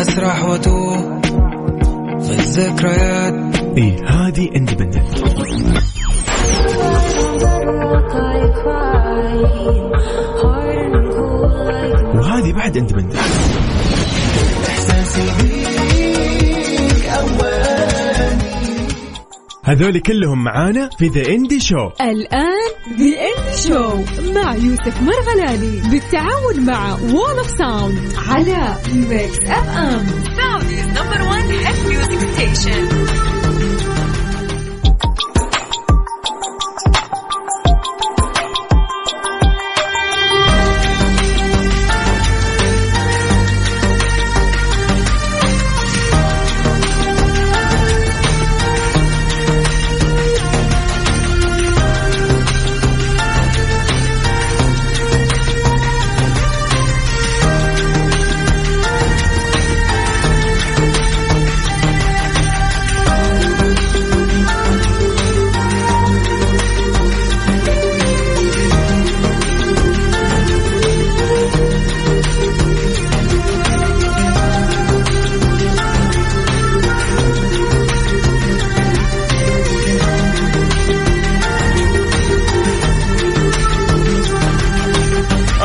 واسرح واتوه في الذكريات. ايه هادي اندبندنت. وهذه بعد اندبندنت. احساسي بيك اولاني. هذول كلهم معانا في ذا اندي شو. الان ذا اندي شو مع يوسف مرغلاني بالتعاون مع وول اوف ساوند على ميكس اف ام سعوديز نمبر 1 هيت ميوزك ستيشن.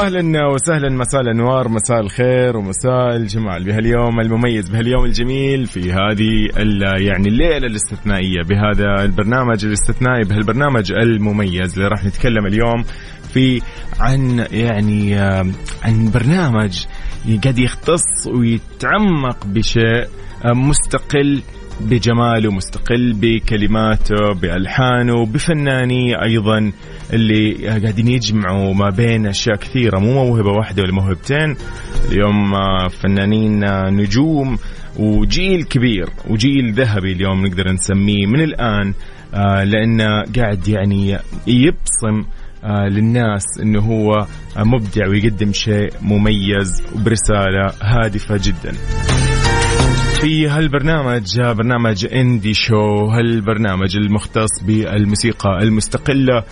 أهلا وسهلا، مساء الأنوار، مساء الخير ومساء الجمال بهاليوم المميز، بهاليوم الجميل، في هذه يعني الليلة الاستثنائية بهذا البرنامج الاستثنائي، بهالبرنامج المميز اللي راح نتكلم اليوم في عن برنامج قد يختص ويتعمق بشيء مستقل بجماله، مستقل بكلماته، بألحانه، بفناني أيضا اللي قاعدين يجمعوا ما بين أشياء كثيرة، مو موهبة واحدة ولا موهبتين. اليوم فنانين نجوم وجيل كبير وجيل ذهبي اليوم نقدر نسميه من الآن، لأنه قاعد يبصم للناس أنه هو مبدع ويقدم شيء مميز وبرسالة هادفة جداً. في هالبرنامج اندي شو، هالبرنامج المختص بالموسيقى المستقلة،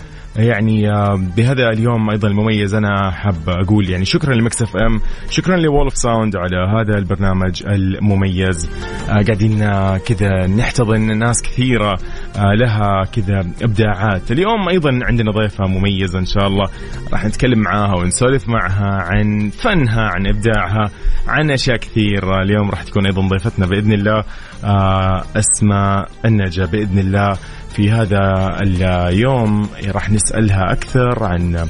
بهذا اليوم أيضا المميز، أنا حاب أقول شكرا لمكس اف ام، شكرا لوول اوف ساوند على هذا البرنامج المميز. قاعدين كذا نحتضن ناس كثيرة لها كذا إبداعات. اليوم أيضا عندنا ضيفة مميزة إن شاء الله، راح نتكلم معاها ونسولف معها عن فنها، عن إبداعها، عن أشياء كثيرة. اليوم راح تكون أيضا ضيفتنا بإذن الله أسماء النجا بإذن الله. في هذا اليوم راح نسألها أكثر عن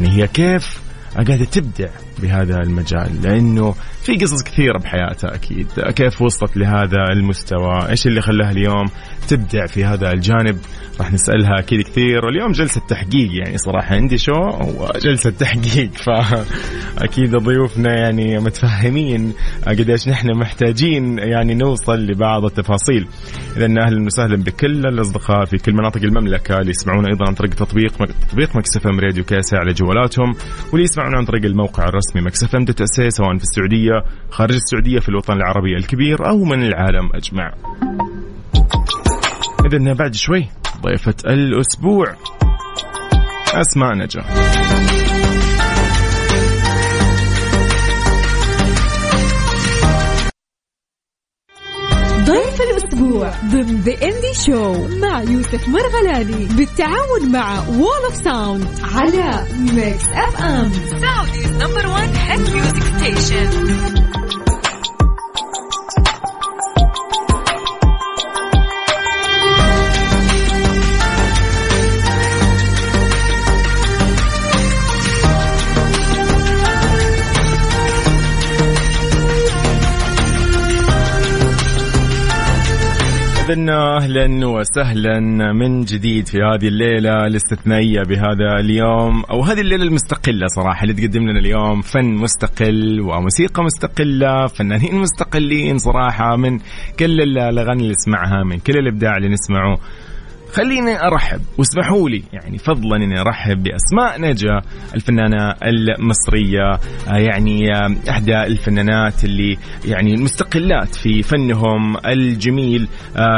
هي كيف قاعدة تبدع بهذا المجال، لأنه في قصص كثيرة بحياتها أكيد، كيف وصلت لهذا المستوى، إيش اللي خلاها اليوم تبدع في هذا الجانب، راح نسألها أكيد كثير. واليوم جلسة تحقيق، صراحة عندي شو جلسة تحقيق، فأكيد ضيوفنا متفاهمين قديش نحن محتاجين نوصل لبعض التفاصيل. إذن أهلا وسهلا بكل الأصدقاء في كل مناطق المملكة اللي يسمعونا أيضا عن طريق تطبيق مكس اف ام راديو كاسة على جوالاتهم، واللي يسمعونا عن طريق الموقع الرسمي مكس اف ام دوت اس اي، سواء في السعودية، خارج السعودية، في الوطن العربي الكبير، أو من العالم أجمع. إذن بعد شوي ضيفة الأسبوع أسماء نجا. ضيف الأسبوع ضمن The Indie Show مع يوسف مرغلاني بالتعاون مع Wall of Sound على Mix FM Saudi's number one hit music station. أهلا وسهلا من جديد في هذه الليلة الاستثنائية بهذا اليوم، أو هذه الليلة المستقلة صراحة اللي تقدم لنا اليوم فن مستقل وموسيقى مستقلة، فنانين مستقلين صراحة، من كل الأغاني اللي نسمعها، من كل الإبداع اللي نسمعه. خليني أرحب واسمحوا لي فضلا أني أرحب بأسماء نجا، الفنانة المصرية، أحدى الفنانات اللي المستقلات في فنهم الجميل،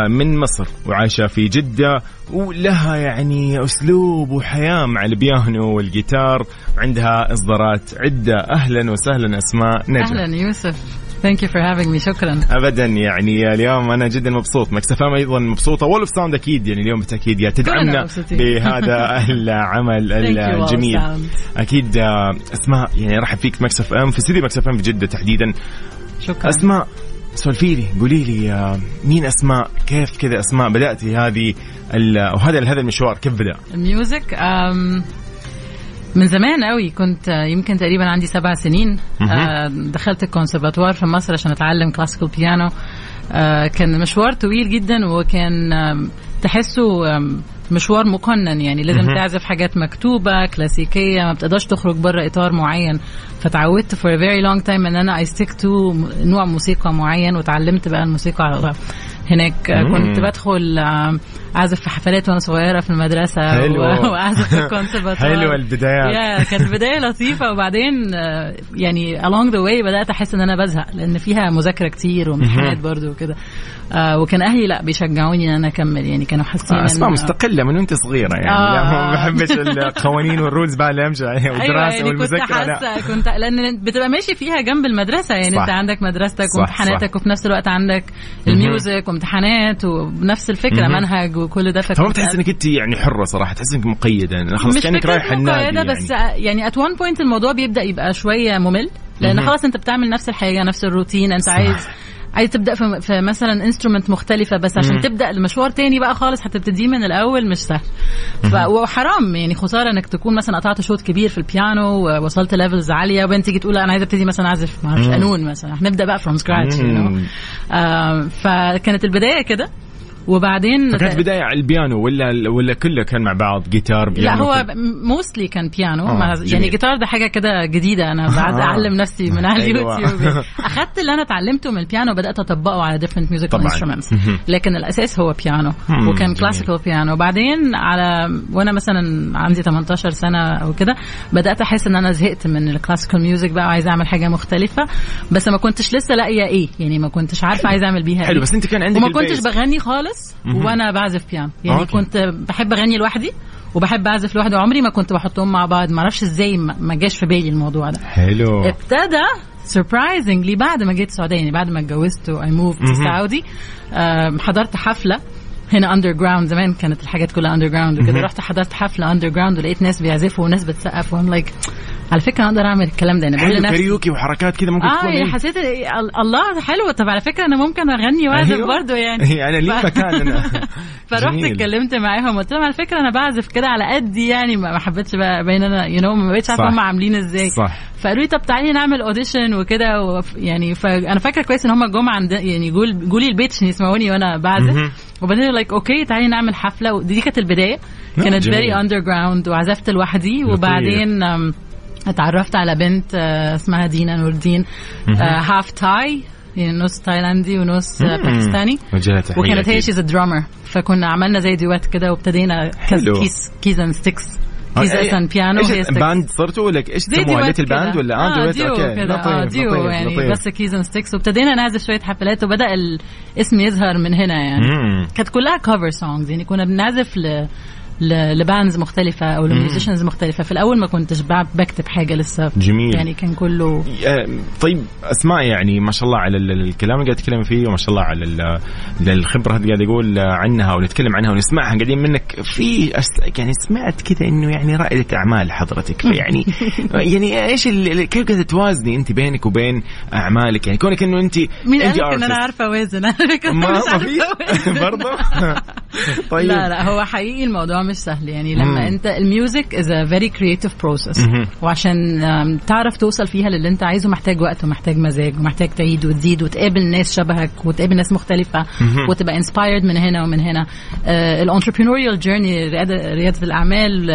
من مصر وعايشة في جدة، ولها أسلوب وحياة مع البيانو والجيتار، وعندها إصدارات عدة. أهلا وسهلا أسماء نجا. أهلا يوسف. Thank you for having me. شكرا. أبدا يعني اليوم أنا جدا مبسوط، مكسفام أيضا مبسوطة، وولف ساوند أكيد يعني اليوم بالتأكيد يا تدعمنا بهذا العمل الجميل أكيد. أسماء يعني رحب فيك مكسفام في سيدي مكسفام في جدة تحديدا. شكرا. أسماء سولفيلي قولي لي مين أسماء، كيف كذا أسماء بدأتي هذه وهذا المشوار كيف بدأ؟ الميوزك من زمان قوي، كنت يمكن تقريبا عندي 7 سنين دخلت الكونسرفاتوار في مصر عشان أتعلم كلاسيكال بيانو. كان مشوار طويل جدا وكان تحسه مشوار مقنن، يعني لازم تعزف حاجات مكتوبة كلاسيكية، ما بتقدرش تخرج برا إطار معين. فتعودت for a very long time أن أنا I stick to نوع موسيقى معين، وتعلمت بقى الموسيقى على هناك. كنت بدخل أعزف في حفلات وأنا صغيرة في المدرسة وأعزف في الكونسرفاتوار. حلوة البداية، كانت بداية لطيفة. وبعدين يعني along the way بدأت أحس أن أنا بزهق لأن فيها مذاكرة كتير وامتحانات برضو وكده. وكان أهلي لأ بيشجعوني أن أنا أكمل، يعني كانوا حاسين أسماء مستقلة من وأنت صغيرة يعني ما بحبش القوانين والرولز بقى اللي أمشي عليها والدراسة يعني والمذاكرة. لا كنت لأن بتبقى ماشي فيها جنب المدرسة، يعني أنت عندك مدرستك وامتحاناتك وفي نفس الوقت عندك الميوزك وامتحانات ونفس الفكرة منهج وكل ده. فما بتحس انك انت يعني حره صراحه، تحس انك مقيده يعني خلاص كانك رايح النادي يعني. بس يعني at one point الموضوع بيبدا يبقى شويه ممل لان خلاص انت بتعمل نفس الحاجه نفس الروتين، انت صح. عايز تبدا في مثلا انسترومنت مختلفه بس عشان تبدا المشوار تاني بقى خالص، هتبتدي من الاول مش سهل. وحرام يعني خساره انك تكون مثلا قطعت شوط كبير في البيانو ووصلت ليفلز عاليه وبعدين تيجي تقول انا عايز ابتدي مثلا اعزف معرفش قانون مثلا، هنبدا بقى فروم سكراتش يو نو. فكانت البدايه كده. وبعدين كانت بداية على البيانو ولا كله كان مع بعض جيتار بيانو؟ لا هو موستلي كان بيانو يعني جيتار ده حاجة كده جديدة أنا بعد أعلم نفسي من على اليوتيوب. أخذت اللي أنا تعلمته من البيانو بدأت أطبقه على different musical instruments لكن الأساس هو بيانو وكان كلاسيكال بيانو. وبعدين على وأنا مثلا عندي 18 سنة أو كده بدأت أحس أن أنا زهقت من الكلاسيكال ميوزك بقى وعايز أعمل حاجة مختلفة، بس ما كنتش لسه لاقية إيه، يعني ما كنتش عارفة عايز أعمل بيها. حلو بس أنت كان عندك وما كنتش بغني خالص وانا بعزف بيانو، يعني كنت بحب اغني لوحدي وبحب اعزف لوحدي، عمري ما كنت بحطهم مع بعض، ما اعرفش ازاي ما جاش في بالي الموضوع ده. حلو. ابتدى سربرايزنجلي بعد ما جيت السعوديه، يعني بعد ما اتجوزت اي موفد السعودي، حضرت حفله هنا underground. زمان كانت الحاجات كلها underground وكده. رحت حضرت حفله underground ولقيت ناس بيعزفوا وناس بتسقف وهم لايك على فكره اقدر اعمل الكلام ده. انا بقول لنفسي كاريوكي وحركات كده ممكن تكون يعني حسيت الله حلوه، طب على فكره انا ممكن اغني واعزف برضه يعني انا ليه مكان انا. فروحت اتكلمت معاهم قلت لهم على فكره انا بعزف كده على قد يعني، ما حبيتش بقى بين انا ما بقتش عارفه هم عاملين ازاي. فقالوا لي طب تعالي نعمل اوديشن وكده يعني. فانا فاكره كويس ان هم جم عند يعني قولي البيت عشان يسمعوني وانا بعزف. وبعدين لايك اوكي تعالي نعمل حفله، ودي كانت البدايه. كانت very underground وعزفت لوحدي. وبعدين اتعرفت على بنت اسمها دينا نور الدين، هاف تاي يعني نص تايلاندي ونص باكستاني، وكانت هي شيز درامر. فكنا عملنا زي دوات كده وابتدينا كيز اند ستيكس، كيز اند بيانو. هي باند صرتوا ولا ايش سموها الباند ولا دوات؟ اوكي ديو يعني بس كيز اند ستيكس. وابتدينا نعزف شويه حفلات وبدا الاسم يظهر من هنا يعني. كانت كلها كفر سونجز، يعني كنا بنعزف لبانز مختلفة أو لميوزيشنز مختلفة. في الأول ما كنتش بكتب حاجة لسه. جميل. يعني كان كله. طيب أسماء يعني ما شاء الله على الكلام اللي قاعد تتكلم فيه وما شاء الله على الخبرة اللي قاعد يقول عنها ونتكلم عنها ونسمعها قاعدين منك في يعني سمعت كده إنه يعني رائدة أعمال حضرتك يعني يعني إيش كيف قاعدة توازني أنت بينك وبين أعمالك؟ يعني كونك إنه أنت مين قالك إن أنا عارفة أوازن؟ برضو. طيب. لا هو حقيقي الموضوع مش سهل يعني لما انت الميوزك is a very creative process وعشان تعرف توصل فيها للي انت عايزه محتاج وقت ومحتاج مزاج ومحتاج تعيد وتزيد وتقابل ناس شبهك وتقابل ناس مختلفة وتبقى inspired من هنا ومن هنا. الانتربرينوريال جيرني ريادة الأعمال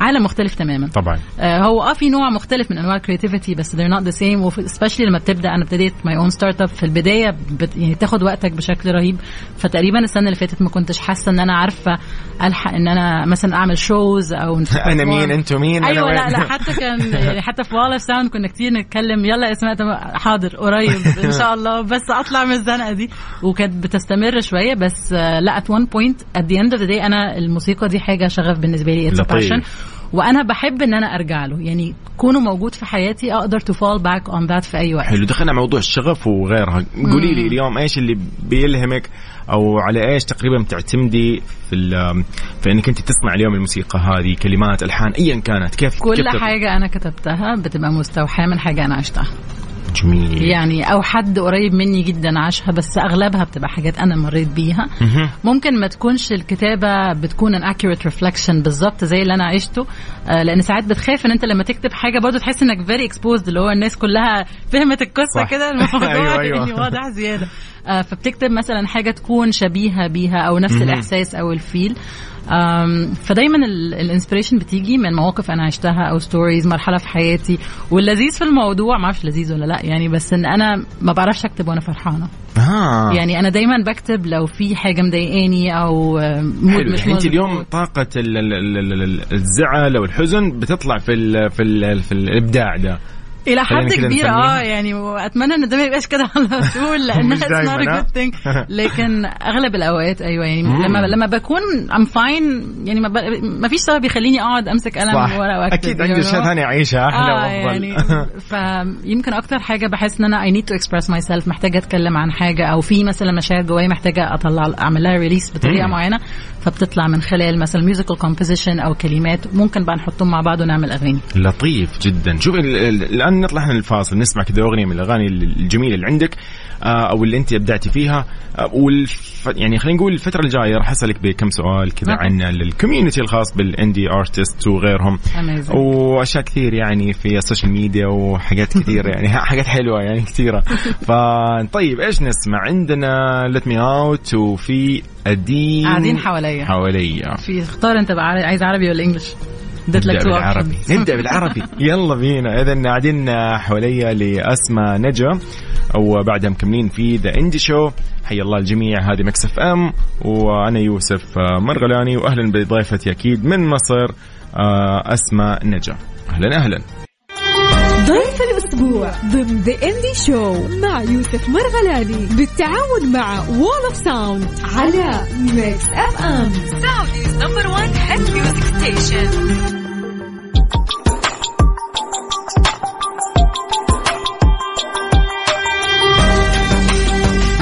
عالم مختلف تماما طبعا. هو في نوع مختلف من أنواع creativity بس they're not the same especially لما بتبدأ. أنا ابتديت my own startup في البداية يعني تاخد وقتك بشكل رهيب. فتقريبا السنة اللي فاتت ما كنتش حاسة أن أنا عارفة ألحق أن أنا مثلا أعمل شوز أو أنا مين أنتو مين. أيوة لا حتى كان يعني حتى في Wall of Sound كنا كتير نتكلم يلا اسمها حاضر قريب إن شاء الله بس أطلع من الزنقة دي. وكانت بتستمر شوية بس لا at one point at the end of the day أنا الموسيقى دي حاجة شغف بالنسبة لي it's a passion وانا بحب ان انا ارجع له, يعني كونه موجود في حياتي اقدر to fall back on that في اي وقت. حلو, دخلنا موضوع الشغف وغيرها. قولي لي اليوم ايش اللي بيلهمك او على ايش تقريبا بتعتمدي في انك انت تصنع اليوم الموسيقى هذه, كلمات, الحان, ايا كانت, كيف كل حاجه انا كتبتها بتبقى مستوحاه من حاجه انا عشتها. جميل. يعني أو حد قريب مني جدا عاشها, بس أغلبها بتبقى حاجات أنا مريت بيها. ممكن ما تكونش الكتابة بتكون an accurate reflection بالضبط زي اللي أنا عشته, لأن ساعات بتخاف أن أنت لما تكتب حاجة برضو تحس أنك very exposed, اللي هو الناس كلها فهمت القصة كده, الموضوع أيوة. واضح زيادة, فبتكتب مثلا حاجة تكون شبيهة بيها أو نفس الإحساس أو الفيل. فدايما الانسبريشن بتيجي من مواقف أنا عشتها أو ستوريز, مرحلة في حياتي. واللذيذ في الموضوع, ما أعرفش لذيذ ولا لا يعني, بس إن أنا ما بعرفش أكتب وأنا فرحانة. يعني أنا دايما بكتب لو في حاجة مضايقاني أو مود مش مظبوط. أنت اليوم طاقة الزعل أو الحزن بتطلع في الإبداع ده الى حد كبير. يعني واتمنى ان ده ما يبقاش كده على طول لان لكن اغلب الاوقات ايوه يعني لما بكون ام فاين يعني ما فيش سبب يخليني اقعد امسك قلم ورقه واكتب. اكيد عندي شيء ثاني اعيشها احلى وافضل يعني. فيمكن اكتر حاجه بحس ان انا اي نيد تو اكسبرس ماي سيلف, محتاجه اتكلم عن حاجه او في مثلا مشاعر جوايا محتاجه اطلع اعملها ريليس بطريقه معينه, فبتطلع من خلال مثلا ميوزيكال كومبوزيشن او كلمات ممكن بقى نحطهم مع بعض ونعمل اغاني. لطيف جدا. شوف الآن نطلع احنا الفاصل, نسمع كذا أغنية من الأغاني الجميلة اللي عندك أو اللي أنت أبدعتي فيها, يعني خلينا نقول الفترة الجاية راح أسألك بكم سؤال كذا عن الكوميونتي الخاص بالإندي آرتست وغيرهم وأشياء كثير يعني في السوشيال ميديا وحاجات كثير يعني حاجات حلوة يعني كثيرة. فطيب إيش نسمع؟ عندنا Let Me Out وفي أدين قاعدين حواليا. في اختار أنت بقى, عايز عربي ولا إنجلش؟ نبدأ بالعربي. يلا بينا. إذن قاعدين حواليا لأسماء نجا وبعدها مكملين في ذا إندي شو. حيا الله الجميع, هذه مكس اف ام وأنا يوسف مرغلاني, وأهلا بضيفتي أكيد من مصر أسماء نجا. أهلا أهلا. ضيف الأسبوع ضمن ذا إندي شو مع يوسف مرغلاني بالتعاون مع وول أوف ساوند على مكس اف ام سعوديز نمبر 1 هيت ميوزك ستيشن.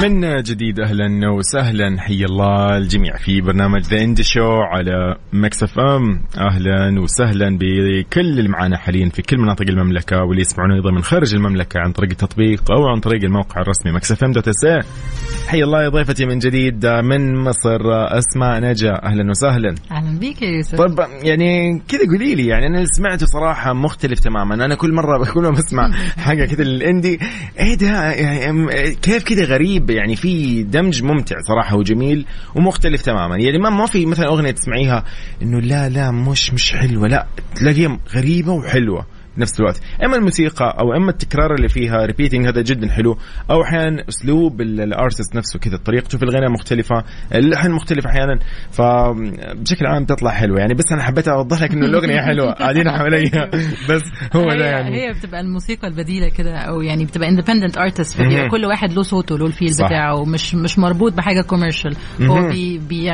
من جديد أهلا وسهلا, حيا الله الجميع في برنامج The Indie Show على Mix FM. أهلا وسهلا بكل اللي معانا حاليا في كل مناطق المملكة واللي يسمعونا أيضا من خارج المملكة عن طريق التطبيق أو عن طريق الموقع الرسمي maxfm.sa. حيا الله ضيفتي من جديد من مصر أسماء نجا. أهلا وسهلا. أهلا بك يا يوسف. طب يعني كذا قولي لي, يعني أنا سمعت صراحة مختلف تماما. أنا كل مرة بسمع حاجة كذا الإندي, إيه ده كيف كذا غريب يعني, في دمج ممتع صراحة وجميل ومختلف تماما. يعني ما في مثلا أغنية تسمعيها إنه لا مش حلوة, لا تلاقيها غريبة وحلوة نفس الوقت. اما الموسيقى او اما التكرار اللي فيها ريبيتنج هذا جدا حلو, او احيانا اسلوب الارتست نفسه كذا, طريقته في الغناء مختلفه, اللحن مختلف احيانا, فبشكل عام تطلع حلوه يعني. بس انا حبيت اوضح لك انه الاغنيه حلوه قاعدين حواليها, بس هو ده يعني هي بتبقى الموسيقى البديله كده, او يعني بتبقى اندبندنت ارتست, كل واحد له صوته له الفيل بتاعه, مش مربوط بحاجه كوميرشال. هو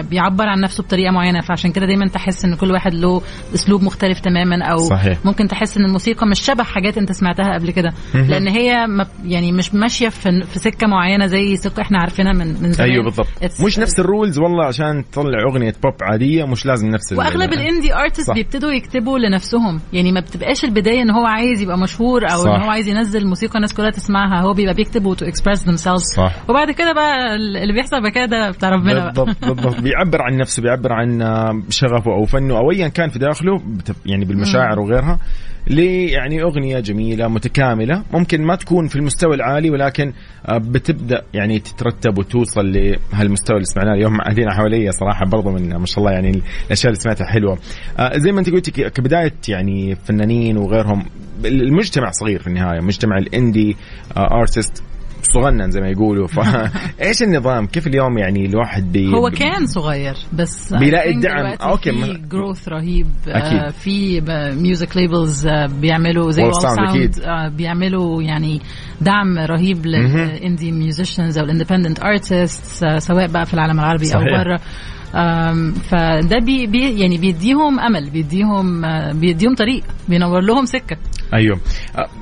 بيعبر عن نفسه بطريقه معينه, فعشان كده دايما تحس ان كل واحد له اسلوب مختلف تماما, او ممكن تحس ان الموسيقى مش شبه حاجات انت سمعتها قبل كده, لان هي يعني مش ماشيه في سكه معينه زي سكه احنا عارفينها من زمان. ايوه بالضبط, مش نفس الرولز والله. عشان تطلع اغنيه بوب عاديه مش لازم نفس. واغلب الاندي ارتست بيبتدوا يكتبوا لنفسهم, يعني ما بتبقاش البدايه ان هو عايز يبقى مشهور او ان هو عايز ينزل موسيقى الناس كلها تسمعها, هو بيبقى بيكتبوا تو اكسبرس ذم سيلفز, وبعد كده بقى اللي بيحصل بقى كده بتاع ربنا بالضبط بيعبر عن نفسه, بيعبر عن شغفه او فنه او ايا كان في داخله يعني بالمشاعر وغيرها. ليه يعني أغنية جميلة متكاملة, ممكن ما تكون في المستوى العالي ولكن بتبدأ يعني تترتب وتوصل لهالمستوى اللي سمعناه اليوم. قاعدين حواليا صراحة برضو من ما شاء الله يعني الأشياء اللي سمعتها حلوة. زي ما أنت قلت كبداية يعني فنانين وغيرهم, المجتمع صغير في النهاية, مجتمع الإندي آرتست صغنن زي ما يقولوا. فايش النظام كيف اليوم يعني الواحد هو كان صغير بس بيلاقي الدعم اوكي في جروث رهيب أكيد. في ميوزك ليبلز بيعملوا زي والساوند بيعملوا يعني دعم رهيب للاندي ميوزيشنز او الاندبندنت ارتستس سواء بقى في العالم العربي صحيح. او بره فده بي يعني بيديهم امل بيديهم طريق بينور لهم سكه. ايوه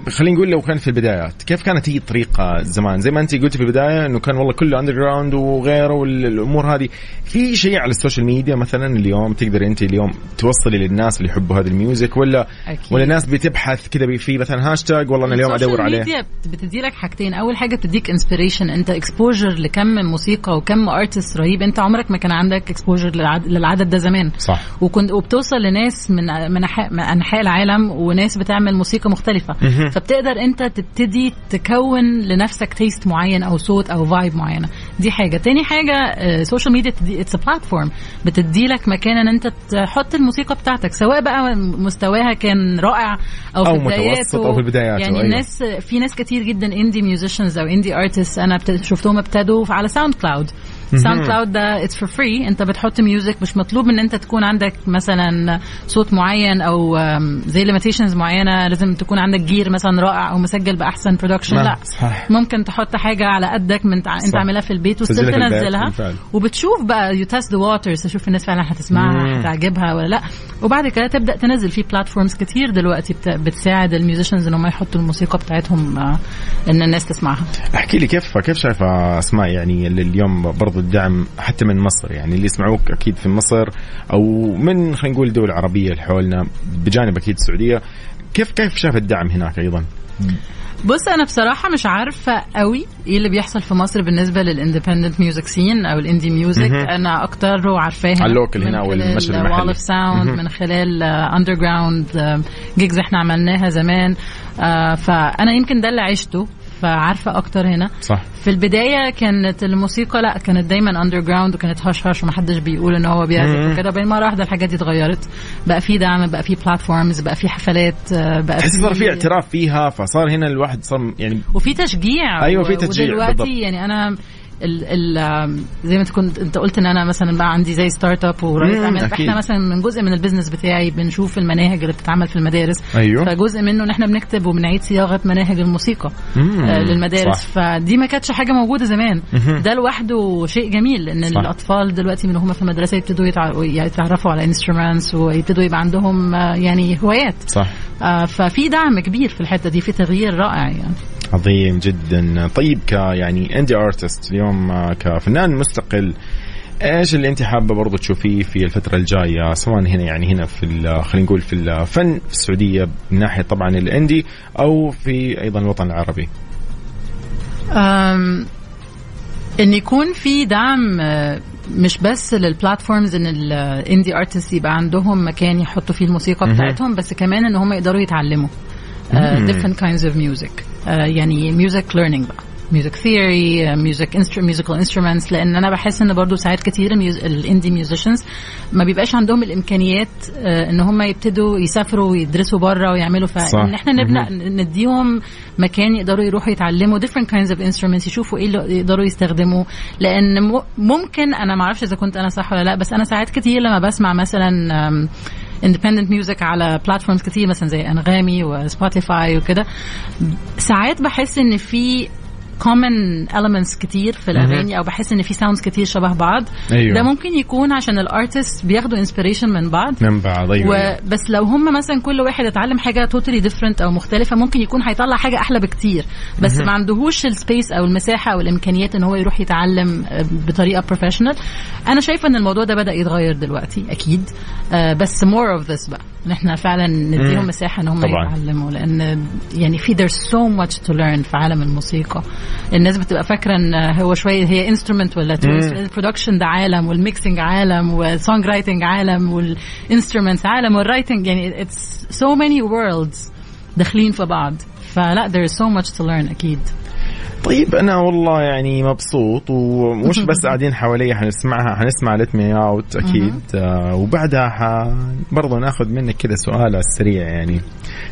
خلينا نقول لو كان في البدايات كيف كانت هي الطريقه زمان زي ما انت قلت في البدايه انه كان والله كله اندر جراوند وغيره والامور هذه. في شيء على السوشيال ميديا مثلا اليوم تقدر انت اليوم توصلي للناس اللي يحبوا هذا الميوزك ولا أكيد. ولا الناس بتبحث كذا في مثلا هاشتاج والله انا اليوم ادور عليه. السوشيال ميديا بتدي لك حاجتين. اول حاجه بتديك انسبيريشن انت اكسبوجر لكم موسيقى وكم ارتست رهيب انت عمرك ما كان عندك اكسبوجر للعدد ده زمان صح. وبتوصل لناس من انحاء العالم وناس بتعمل موسيقى مختلفه فبتقدر انت تبتدي تكون لنفسك تيست معين او صوت او فايب معينه. دي حاجه. تاني حاجه سوشيال ميديا اتس بلاتفورم بتدي لك مكان ان انت تحط الموسيقى بتاعتك سواء بقى مستواها كان رائع او متوسط او في البدايات يعني أيوه. الناس في ناس كتير جدا اندي ميوزيشنز او اندي ارتست انا شفتهم ابتدوا على ساوند كلاود. ساوند كلاود ده اتس فور فري انت بتحط ميوزك مش مطلوب ان انت تكون عندك مثلا صوت معين او زي ليميتيشنز معينه لازم تكون عندك جير مثلا رائع او مسجل باحسن برودكشن لا صح. ممكن تحط حاجه على قدك من انت عاملها في البيت وستيل تنزلها وبتشوف بقى يو تيست ذا واترز تشوف الناس فعلا هتسمعها هتعجبها ولا لا. وبعد كده تبدا تنزل في بلاتفورمز كتير دلوقتي بتساعد الميوزيشنز ان هم يحطوا الموسيقى بتاعتهم ان الناس تسمعها. احكي لي كيف شايفه اسماء يعني اليوم برضو الدعم حتى من مصر يعني اللي يسمعوك أكيد في مصر أو من خلينا نقول دول عربية اللي حولنا بجانب أكيد السعودية كيف شاف الدعم هناك أيضا؟ بص أنا بصراحة مش عارفة قوي إيه اللي بيحصل في مصر بالنسبة للإندبندنت ميوزك سين أو الإندي ميوزك أنا أكتر وعارفاها على اللوكل هنا والمشهد المحلي والف ساوند من خلال أندرجراوند جيجز إحنا عملناها زمان فأنا يمكن ده اللي عشته فعارفة أكتر هنا صح. في البداية كانت الموسيقى لا كانت دايما أندرجراوند وكانت هش ومحدش بيقول إنه هو بيعزف وكده. بين مرة واحدة الحاجات دي اتغيرت بقى في دعم بقى في بلاتفورمز بقى في حفلات بقى صار في اعتراف فيها فصار هنا الواحد صار يعني وفي تشجيع أيوة في تشجيع بالضبط. يعني أنا زي ما تكون انت قلت ان انا مثلا بقى عندي زي ستارت اب ورئيس اعمال فاحنا مثلا من جزء من البيزنس بتاعي بنشوف المناهج اللي بتتعمل في المدارس أيوه. فجزء منه ان احنا بنكتب وبنعيد صياغه مناهج الموسيقى للمدارس صح. فدي ما كانتش حاجه موجوده زمان ده لوحده شيء جميل ان صح. الاطفال دلوقتي من هم في المدرسه يبتدوا يتعرفوا على انسترومنتس ويبتدوا يبقى عندهم يعني هوايات صح. ففي دعم كبير في الحته دي في تغيير رائع يعني عظيم جدا. طيب يعني اندي ارتست اليوم كفنان مستقل ايش اللي انت حابه برضو تشوفيه في الفتره الجايه سواء هنا يعني هنا في خلينا نقول في الفن في السعوديه من ناحيه طبعا الاندي او في ايضا الوطن العربي؟ ان يكون في دعم مش بس للبلاتفورمز ان الاندي ارتست يبقى عندهم مكان يحطوا فيه الموسيقى بتاعتهم بس كمان ان هم يقدروا يتعلموا different kinds of music يعني music learning بقى music theory musical instruments لأن أنا بحس إن برضو ساعات كتير الاندي musicians ما بيبقاش عندهم الإمكانيات إن هم يبتدوا يسافروا ويدرسوا برا ويعملوا فإن إحنا نبنى نديهم مكان يقدروا يروحوا يتعلموا different kinds of instruments يشوفوا إيه اللي يقدروا يستخدموا. لأن ممكن أنا معرفش إذا كنت أنا صح ولا لأ بس أنا ساعات كتير لما بسمع مثلا independent music على platforms كتير مثلا زي أنغامي وسبوتيفاي وكده ساعات بحس إن في common elements كتير في الأغاني أو بحس إن في sounds كتير شبه بعض أيوة. ده ممكن يكون عشان الارتست بياخدوا inspiration من بعض أيوة. بس لو هم مثلا كل واحد اتعلم حاجة totally different أو مختلفة ممكن يكون هيطلع حاجة أحلى بكتير بس ما عندهوش السبيس أو المساحة أو الإمكانيات إن هو يروح يتعلم بطريقة professional. أنا شايفة إن الموضوع ده بدأ يتغير دلوقتي أكيد بس more of this بقى نحنا فعلا نديهم مساحة إن هم يتعلموا لأن يعني في there's so much to learn في عالم الموسيقى. الناس بتبقى فاكرة إن هو شوية هي instrument ولا production ده عالم والmixing عالم والsong writing عالم والinstruments عالم والwriting يعني it's so many worlds داخلين في بعض فلا there's so much to learn أكيد. طيب أنا والله يعني مبسوط ومش بس قاعدين حواليا هنسمع Let Me Out أكيد وبعدها برضو ناخد منك كده سؤال السريع يعني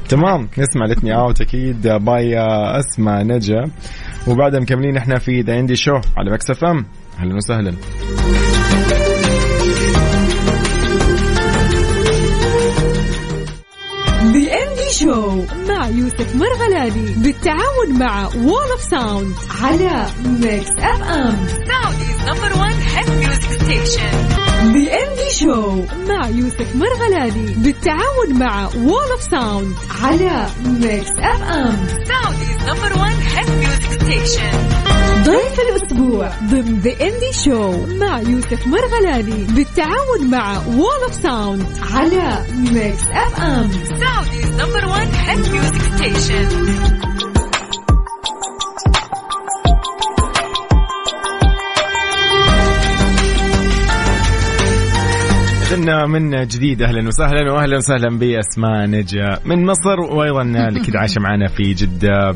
تمام نسمع Let Me Out أكيد باي أسماء نجا وبعدها مكملين احنا في ذا اندي شو على مكس اف ام. اهلا وسهلا. ذا اندي شو مع يوسف مرغلاني بالتعاون مع وول اوف ساوند على مكس اف ام سعوديز نمبر 1 هيد ميوزك ستيشن. The MD Show مع يوسف مرغلاني بالتعاون مع Wall of Sound على Mix FM Saudi's number one hit music station. ضيف الأسبوع ضمن The MD Show مع يوسف مرغلاني بالتعاون مع Wall of Sound على Mix FM Saudi's number one hit music station. إننا من جديد أهلا وسهلا وأهلا وسهلا بأسماء نجا من مصر وأيضا اللي كده عايشة معنا في جدة.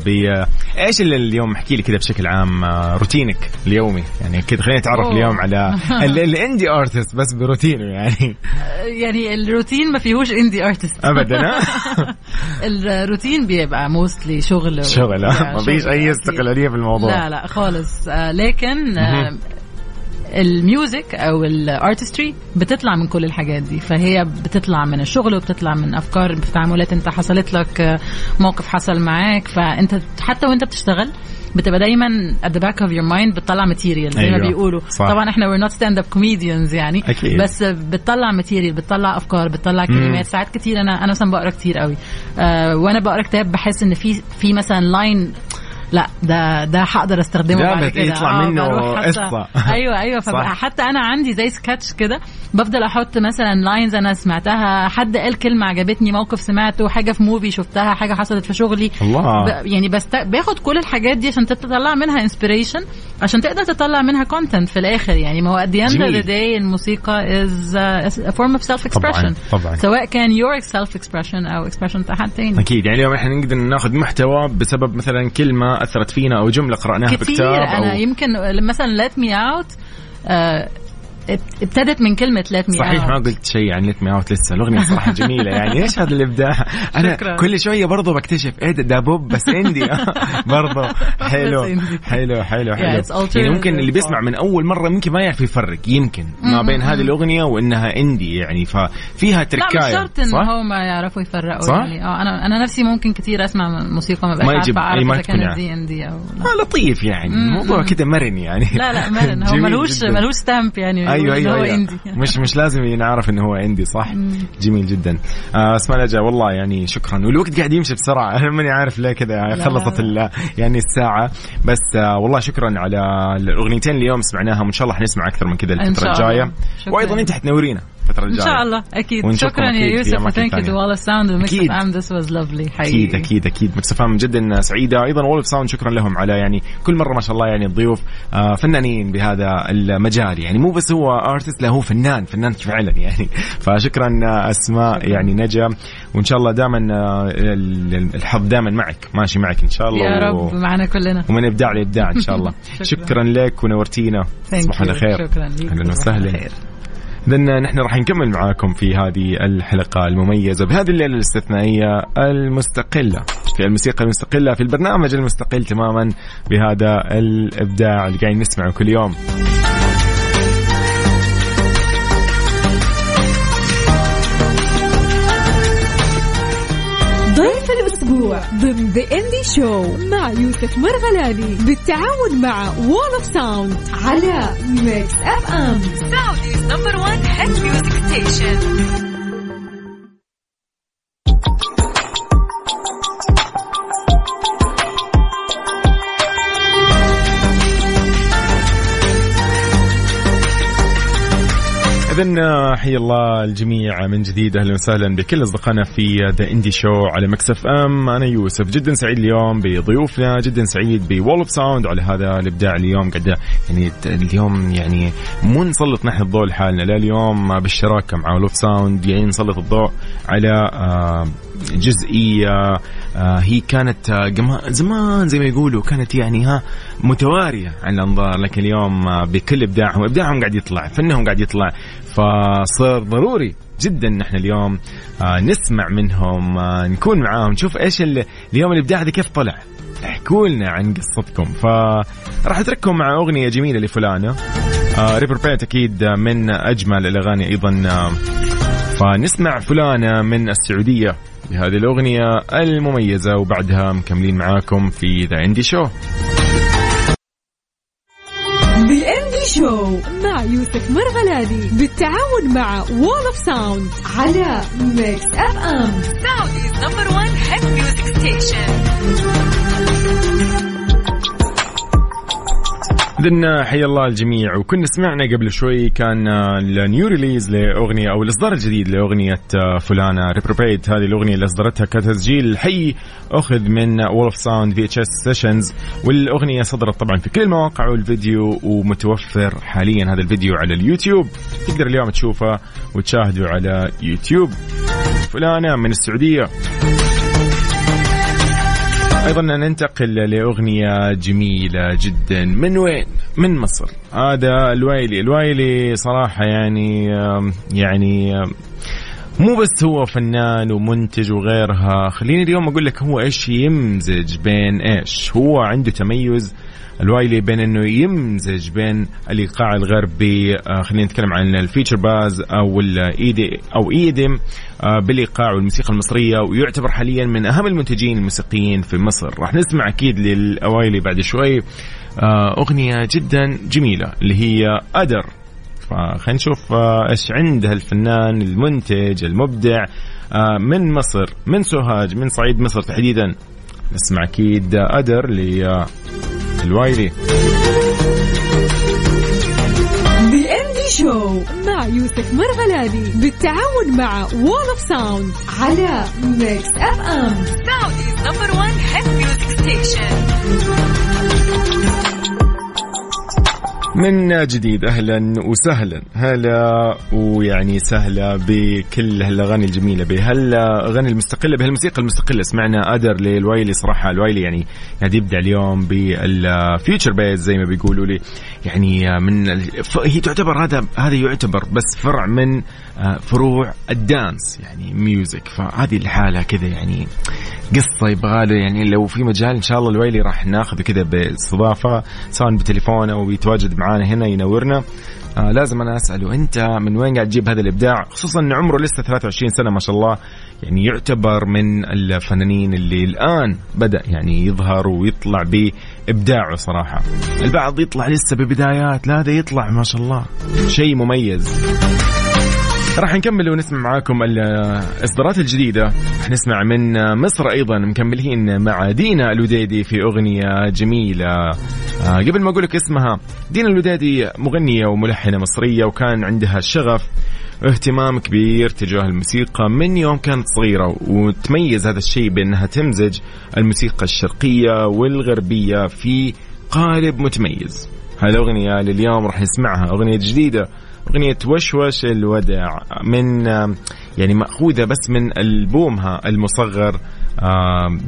إيش اللي اليوم أحكي لي كده بشكل عام روتينك اليومي يعني كده خلينا نتعرف اليوم على الاندي أرتست بس بروتينه يعني يعني الروتين ما فيهوش اندي أرتست أبدا. الروتين بيبقى موستلي شغل ما فيش أي استقلالية في الموضوع لا خالص. لكن الميوزك أو الارتستري بتطلع من كل الحاجات دي، فهي بتطلع من الشغل وبتطلع من أفكار بتعاملات أنت حصلت لك موقف حصل معاك، فأنت حتى وأنت بتشتغل بتبقى دايما at the back of your mind بتطلع material زي ما بيقولوا. طبعا احنا we're not stand up comedians يعني أكيد. بس بتطلع material بتطلع أفكار بتطلع كلمات. ساعات كتير أنا مثلا بقرأ كتير قوي وأنا بقرأ كتاب بحس إن في مثلا لاين لا ده هقدر استخدمه بعد كده يطلع منه قصه. ايوه فبقى حتى انا عندي زي سكتش كده بفضل احط مثلا لاينز انا سمعتها، حد قال كلمه عجبتني، موقف سمعته، حاجه في موفي شفتها، حاجه حصلت في شغلي يعني بس باخد كل الحاجات دي عشان تطلع منها انسبيريشن عشان تقدر تطلع منها كونتنت في الاخر. يعني ما هو at the end of the day الموسيقى is a form of self expression سواء كان your self expression او expression تحت تاني اكيد. يعني اليوم احنا نقدر ناخد محتوى بسبب مثلا كلمه أثرت فينا أو جملة قرأناها في كتاب أنا يمكن مثلا let me out ابتدت من كلمة let me out. صحيح ما قلت شيء عن let me out لسه. الأغنية صراحة جميلة يعني إيش هذا الإبداع. أنا كل شوية برضو بكتشف إيه ده بوب بس إندي برضو حلو يعني ممكن اللي بيسمع من أول مرة ممكن ما يعرف يفرق يمكن ما بين هذه الأغنية وإنها إندي يعني ففيها تركاية. لا مش شرط إن هو ما يعرفوا يفرقوا يعني أنا نفسي ممكن كتير أسمع موسيقى ما بقاش أعرف إذا كانت دي إندي أو لطيف يعني الموضوع كده مرن يعني لا مرن هو ملوش ستامب يعني أيوة. مش لازم ينعرف إنه هو عندي صح. جميل جدا. اسمع لجأ والله يعني شكرا. والوقت قاعد يمشي بسرعة أنا ماني عارف ليه كذا خلصت يعني الساعة بس والله شكرا على الأغنيتين اليوم سمعناها وإن شاء الله حنسمع أكثر من كذا الفترة الجاية وأيضا أنت حتنورينا الفترة الجاية إن شاء الله أكيد. شكرا يا يوسف thank you to Wall of Sound and Mix FM this was lovely حقيقي أكيد Mix FM جدا سعيدة أيضا Wall of Sound شكرا لهم على يعني كل مرة ما شاء الله يعني الضيوف فنانين بهذا المجال يعني مو بس هو ارتست له هو فنان فعلا يعني فشكرا اسماء يعني نجا وان شاء الله دائما الحظ دائما معك ماشي معك ان شاء الله يا رب معنا كلنا ومن ابداع لابداع ان شاء الله. شكرا لك ونورتينا صباح الخير. شكرا لك اهلا وسهلا. إذن نحن راح نكمل معاكم في هذه الحلقة المميزة بهذه الليلة الاستثنائية المستقلة في الموسيقى المستقلة في البرنامج المستقل تماما بهذا الابداع اللي قاعدين نسمعه كل يوم. ضيف الأسبوع ضمن The Indie Show مع يوسف مرغلاني بالتعاون مع Wall of Sound على Mix FM Saudi's number one hit music station. إذن حي الله الجميع من جديد أهلا وسهلا بكل أصدقائنا في The Indie Show على مكس اف ام. أنا يوسف جدا سعيد اليوم بضيوفنا جدا سعيد بWall of Sound على هذا الإبداع اليوم قد يعني اليوم يعني مو نسلط نحن الضوء لحالنا لا اليوم بالشراكة مع Wall of Sound يعني نسلط الضوء على جزئية هي كانت زمان زي ما يقولوا كانت يعني ها متوارية عن الأنظار لكن اليوم بكل إبداعهم قاعد يطلع فنهم قاعد يطلع فصار ضروري جدا نحن اليوم نسمع منهم نكون معاهم نشوف إيش اليوم الإبداع ده كيف طلع حكوا لنا عن قصتكم. فراح اترككم مع اغنيه جميله لفلانه ريبر بينت، اكيد من اجمل الاغاني ايضا. فنسمع فلانه من السعوديه بهذه الاغنيه المميزه، وبعدها مكملين معاكم في ذا اندي شو. شو مع يوسف مرغلاني بالتعاون مع وول اوف ساوند على ميكس اف ام سعوديز نمبر 1 هيت ميوزك ستيشن. إذن حي الله الجميع، وكنا سمعنا قبل شوي كان النيو ريليز لأغنية أو الإصدار الجديد لأغنية فلانة ريبروبيت. هذه الأغنية اللي أصدرتها كتسجيل حي أخذ من وولف ساوند VHS سيشنز، والأغنية صدرت طبعا في كل المواقع والفيديو، ومتوفر حاليا هذا الفيديو على اليوتيوب، تقدر اليوم تشوفه وتشاهده على يوتيوب. فلانة من السعودية. أيضا ننتقل لأغنية جميلة جدا. من وين؟ من مصر. هذا الوايلي. الوايلي صراحة يعني مو بس هو فنان ومنتج وغيرها، خليني اليوم أقول لك هو إيش يمزج بين إيش. هو عنده تميز الوايلي بين إنه يمزج بين الإيقاع الغربي، خلينا نتكلم عن الفيتشر باز أو الإيدي أو إيدم بالإيقاع والموسيقى المصرية، ويعتبر حاليا من أهم المنتجين الموسيقيين في مصر. راح نسمع أكيد للوايلي بعد شوي أغنية جدا جميلة اللي هي أدر. فخلينا نشوف إيش عند هالفنان المنتج المبدع من مصر، من سوهاج، من صعيد مصر تحديدا. نسمع أكيد أدر للوايلي. The Indie Show مع يوسف مرغلاني بالتعاون مع Wall of Sound على Mix FM Saudi's number one hit music station. من جديد أهلا وسهلا، هلا ويعني سهلا بكل هالأغاني الجميلة، بهالأغاني المستقلة، بهالموسيقى المستقلة. سمعنا أدر للوايلي. صراحة الوايلي يعني يبدع اليوم بالفيوتشر بيز زي ما بيقولوا لي، يعني من هي تعتبر هذا يعتبر بس فرع من فروع الدانس يعني ميوزك. فهذه الحالة كذا يعني قصة يبغاله، يعني لو في مجال إن شاء الله الوايلي راح ناخذه كذا بالصدافة، سواء بتليفونه أو بيتواجد معانا هنا ينورنا. لازم أنا أسأله أنت من وين قاعد تجيب هذا الإبداع، خصوصا إن عمره لسه 23 سنة ما شاء الله، يعني يعتبر من الفنانين اللي الآن بدأ يعني يظهر ويطلع بإبداعه. صراحة البعض يطلع لسه ببدايات، لا هذا يطلع ما شاء الله شيء مميز. راح نكمل ونسمع معاكم الإصدارات الجديدة. راح نسمع من مصر أيضا، مكملين مع دينا الوديدي في أغنية جميلة. قبل ما أقولك اسمها، دينا الوديدي مغنية وملحنة مصرية، وكان عندها شغف اهتمام كبير تجاه الموسيقى من يوم كانت صغيرة، وتميز هذا الشيء بأنها تمزج الموسيقى الشرقية والغربية في قالب متميز. هالأغنية لليوم راح نسمعها أغنية جديدة، أغنية وشوش الوداع، من يعني مأخوذة بس من ألبومها المصغر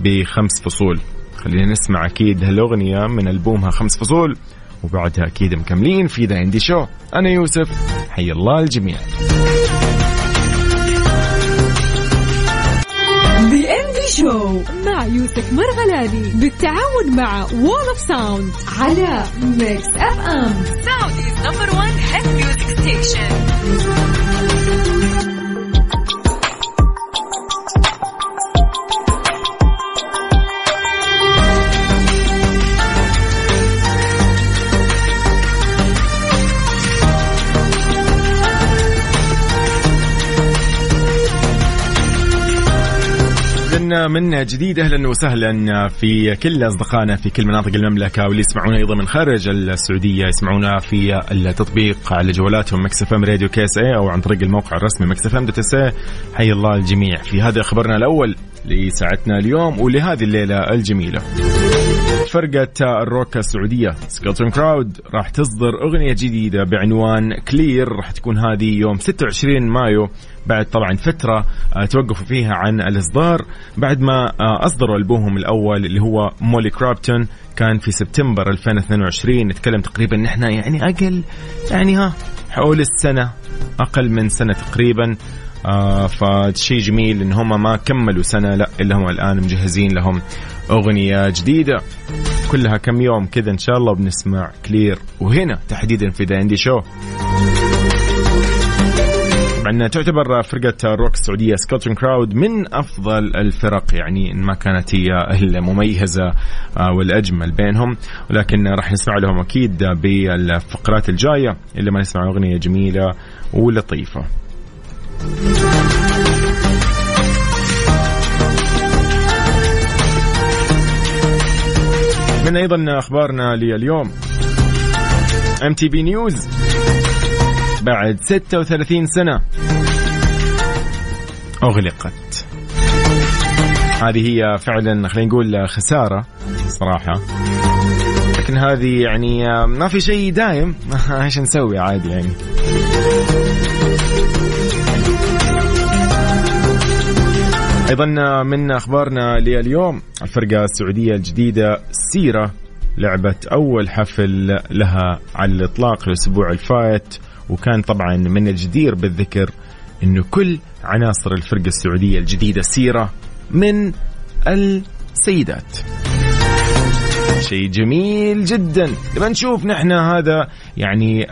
بخمس فصول. خلينا نسمع أكيد هالأغنية من ألبومها 5 فصول، وبعدها أكيد مكملين في ذا اندي شو. أنا يوسف، حي الله الجميع. شو مع يوسف مرغلاني بالتعاون مع وول اوف ساوند على ميكس اف ام سعوديز نمبر 1 هيت ميوزك ستيشن. من جديد أهلا وسهلا في كل أصدقائنا في كل مناطق المملكة، واللي يسمعونا أيضا من خارج السعودية يسمعونا في التطبيق على جوالاتهم مكس اف ام راديو كاس اي، أو عن طريق الموقع الرسمي مكس اف ام دوت اي. حي الله الجميع في هذا خبرنا الأول لساعتنا اليوم ولهذه الليلة الجميلة. فرقة الروك السعودية سكلتون كراود راح تصدر أغنية جديدة بعنوان كلير. راح تكون هذه يوم 26 مايو، بعد طبعا فترة توقفوا فيها عن الإصدار بعد ما أصدروا ألبومهم الأول اللي هو مولي كرابتون، كان في سبتمبر 2022. نتكلم تقريبا نحن يعني أقل يعني حول السنة، أقل من سنة تقريبا. فشي جميل إن هم ما كملوا سنة، لا إلا هم الآن مجهزين لهم أغنية جديدة كلها كم يوم كذا إن شاء الله بنسمع كلير، وهنا تحديدا في ذا اندي شو. عندنا تعتبر فرقة الروك السعودية سكوتشن كراود من أفضل الفرق، يعني ما كانت هي المميزة والأجمل بينهم، ولكن راح نسمع لهم أكيد بالفقرات الجاية اللي ما نسمع أغنية جميلة ولطيفة. من أيضا أخبارنا لليوم MTV News بعد 36 سنة أغلقت. هذه هي فعلا خلينا نقول خسارة صراحة، لكن هذه يعني ما في شيء دايم، ايش نسوي عادي يعني. أيضا من أخبارنا لليوم الفرقة السعودية الجديدة سيرة لعبت أول حفل لها على الإطلاق الأسبوع الفائت، وكان طبعا من الجدير بالذكر أنه كل عناصر الفرقة السعودية الجديدة سيرة من السيدات، شيء جميل جدا. لما نشوف نحن هذا يعني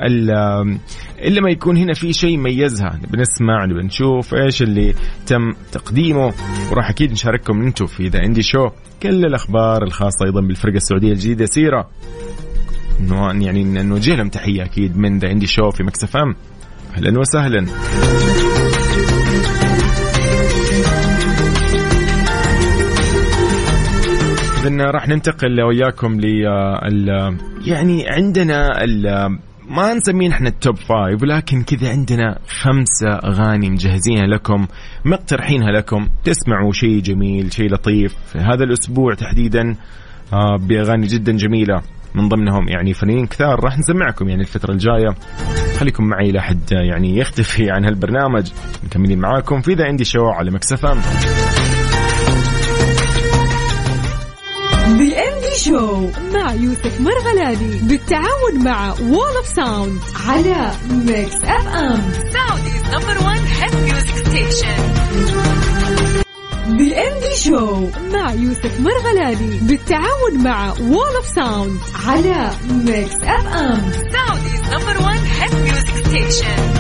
اللي ما يكون هنا في شيء ميزها، بنسمع بنشوف ايش اللي تم تقديمه، وراح اكيد نشارككم انتم في ذا اندي شو كل الاخبار الخاصه ايضا بالفرقه السعوديه الجديده سيره، انه يعني نوجه لهم تحيه اكيد من ذا اندي شو في مكس اف ام. اهلا وسهلا. راح ننتقل وياكم ل يعني عندنا ما نسميه احنا التوب فايف، لكن كذا عندنا 5 اغاني مجهزينها لكم مقترحينها لكم تسمعوا شيء جميل شيء لطيف هذا الاسبوع تحديدا، باغاني جدا جميله من ضمنهم يعني فنانين كثار راح نسمعكم يعني الفتره الجايه. خليكم معي لحد يعني يختفي عن هالبرنامج، مكملين معاكم في ذا عندي شو على مكس اف ام. بالإندي شو مع يوسف مرغلاني بالتعاون مع وول اوف ساوند على ميكس اف ام سعوديز نمبر 1 هيت ميوزك ستيشن. بالإندي شو مع يوسف مرغلاني بالتعاون مع وول اوف ساوند على ميكس اف ام سعوديز نمبر 1 هيت ميوزك ستيشن.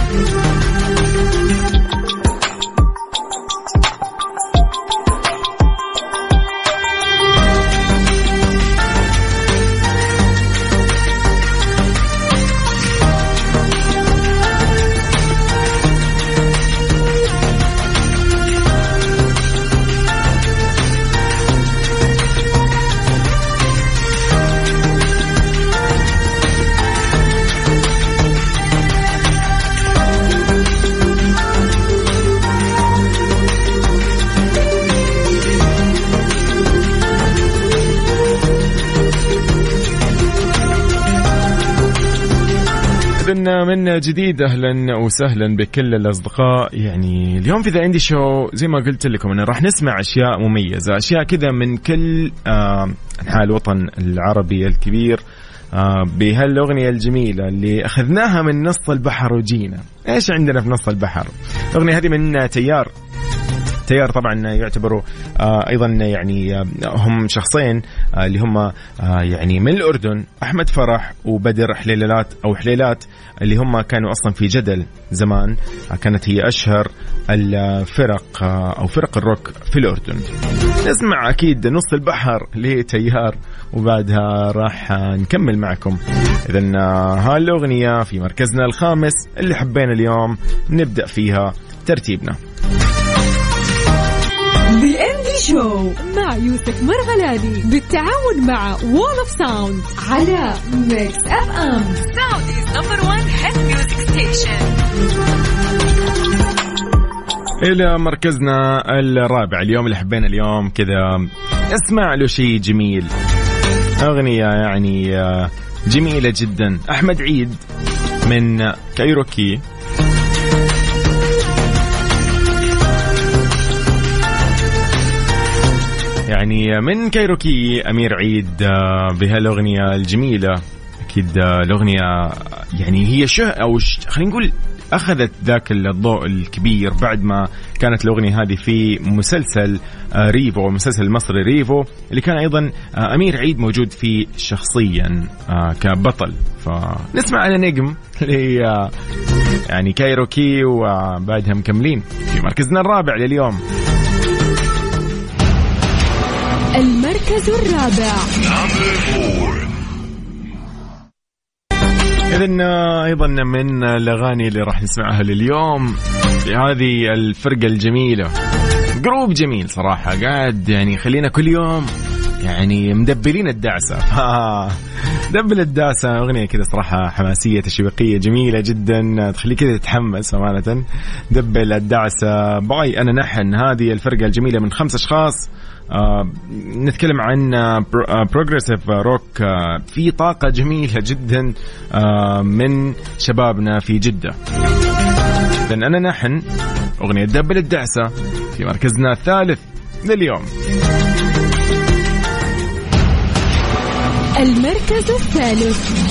من جديد أهلا وسهلا بكل الأصدقاء. يعني اليوم في ذا عندي شو زي ما قلت لكم أنا راح نسمع أشياء مميزة، أشياء كذا من كل أنحاء الوطن العربي الكبير، بهالأغنية الجميلة اللي أخذناها من نص البحر وجينا. إيش عندنا في نص البحر؟ الأغنية هذه من تيار. تيار طبعا يعتبروا أيضا يعني هم شخصين اللي هم يعني من الأردن، أحمد فرح وبدر حليلات أو حليلات، اللي هم كانوا أصلا في جدل زمان، كانت هي أشهر الفرق أو فرق الروك في الأردن. نسمع أكيد نص البحر لتيار وبعدها راح نكمل معكم. إذن هالأغنية في مركزنا الخامس اللي حبينا اليوم نبدأ فيها ترتيبنا. بالإندي شو مع يوسف مرغلاني بالتعاون مع وول اوف ساوند على ميكس اف ام سعوديز نمبر 1 هيت ميوزك ستيشن. إلى مركزنا الرابع اليوم اللي حبينا اليوم كذا اسمع له شيء جميل، أغنية يعني جميلة جدا، أحمد عيد من كايروكي، يعني من كايروكي أمير عيد بهالأغنية الجميلة. أكيد الأغنية يعني هي خلينا نقول أخذت ذاك الضوء الكبير بعد ما كانت الأغنية هذه في مسلسل ريفو, مسلسل مصري ريفو اللي كان أيضا أمير عيد موجود فيه شخصيا كبطل. فنسمع على نجم اللي يعني كايروكي وبعدها مكملين في مركزنا الرابع لليوم. المركز الرابع. إذن أيضا من الأغاني اللي راح نسمعها لليوم هذه الفرقة الجميلة, جروب جميل صراحة قاعد يعني خلينا كل يوم يعني مدبلين الدعسة. دبل الدعسة أغنية كده صراحة حماسية تشويقية جميلة جدا تخلي كده تتحمس أمانة. دبل الدعسة باي أنا نحن, هذه الفرقة الجميلة من 5 أشخاص. نتكلم عن بروجريسيف روك في طاقة جميلة جدا من شبابنا في جدة. لأن أنا نحن أغنية دبل الدعسة في مركزنا الثالث لليوم. المركز الثالث.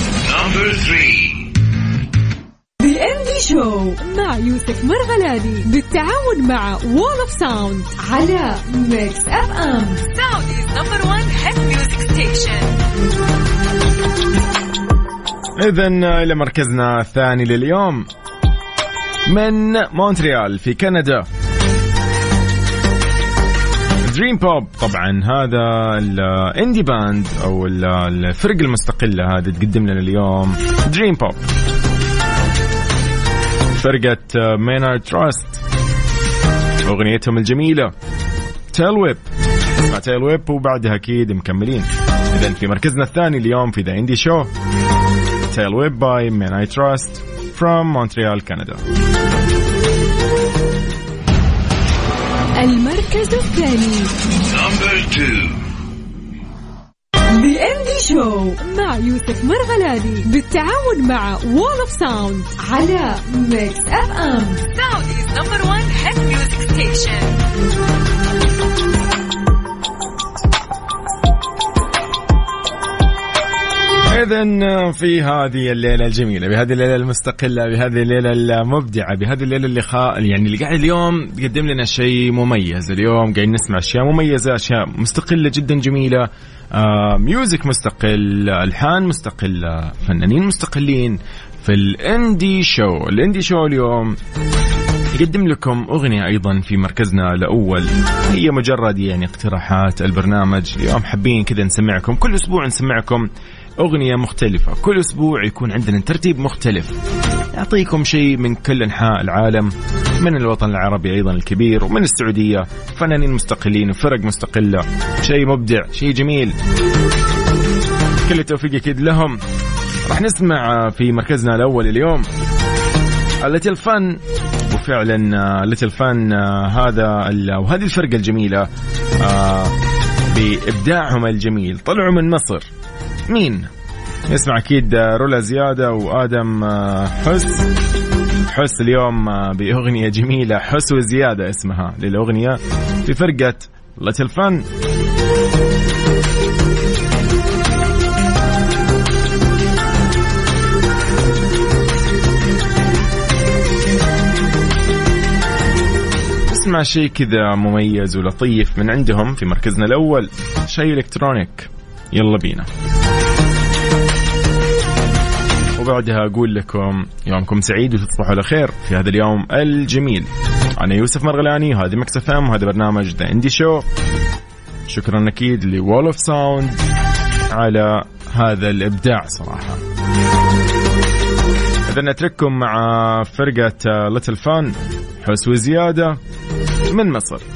The Show مع يوسف مرغلاني بالتعاون مع Wall of Sound على Mix FM Saudi's #1 hit music station. إذن إلى مركزنا الثاني لليوم من مونتريال في كندا, دريم بوب. طبعا هذا الاندي باند أو الفرق المستقلة هذه تقدم لنا اليوم دريم بوب, فرقة مينارد تراست, أغنيتهم الجميلة تيل ويب. مع تيل ويب وبعدها أكيد مكملين. إذن في مركزنا الثاني اليوم في ذا إندي شو تيل ويب باي مينارد تراست from مونتريال كندا. المركز الثاني The Indie Show مع يوسف مرغلاني بالتعاون مع Wall of Sound على Mix FM Saudi's #1 hit music station. إذن في هذه الليلة الجميلة, بهذه الليلة المستقلة, بهذه الليلة المبدعة, بهذه الليلة اللي يعني اللي قاعد اليوم تقدم لنا شيء مميز. اليوم قاعد نسمع أشياء مميزة, أشياء مستقلة جدا جميلة, ميوزك مستقل, ألحان مستقلة, فنانين مستقلين في الاندي شو. الاندي شو اليوم يقدم لكم أغنية أيضا في مركزنا الأول, هي مجرد يعني اقتراحات البرنامج. اليوم حابين كذا نسمعكم, كل أسبوع نسمعكم أغنية مختلفة, كل أسبوع يكون عندنا ترتيب مختلف, نعطيكم شيء من كل أنحاء العالم, من الوطن العربي أيضا الكبير ومن السعودية, فنانين مستقلين وفرق مستقلة, شيء مبدع, شيء جميل, كل التوفيق أكيد لهم. راح نسمع في مركزنا الأول اليوم Little Fun, وفعلا Little Fun هذا وهذه الفرقة الجميلة بإبداعهم الجميل طلعوا من مصر. مين؟ نسمع أكيد رولا زيادة وآدم حس اليوم بأغنية جميلة, حس وزيادة اسمها للأغنية, في فرقة Little Fun. نسمع شيء كذا مميز ولطيف من عندهم في مركزنا الأول, شيء إلكترونيك, يلا بينا. وبعدها أقول لكم يومكم سعيد وتصبحوا على خير في هذا اليوم الجميل. أنا يوسف مرغلاني, هذا مكس اف ام, وهذا برنامج ذا إندي شو. شكرا أكيد لوول أوف ساوند على هذا الإبداع صراحة. إذن أترككم مع فرقة Little Fun, حس وزيادة من مصر.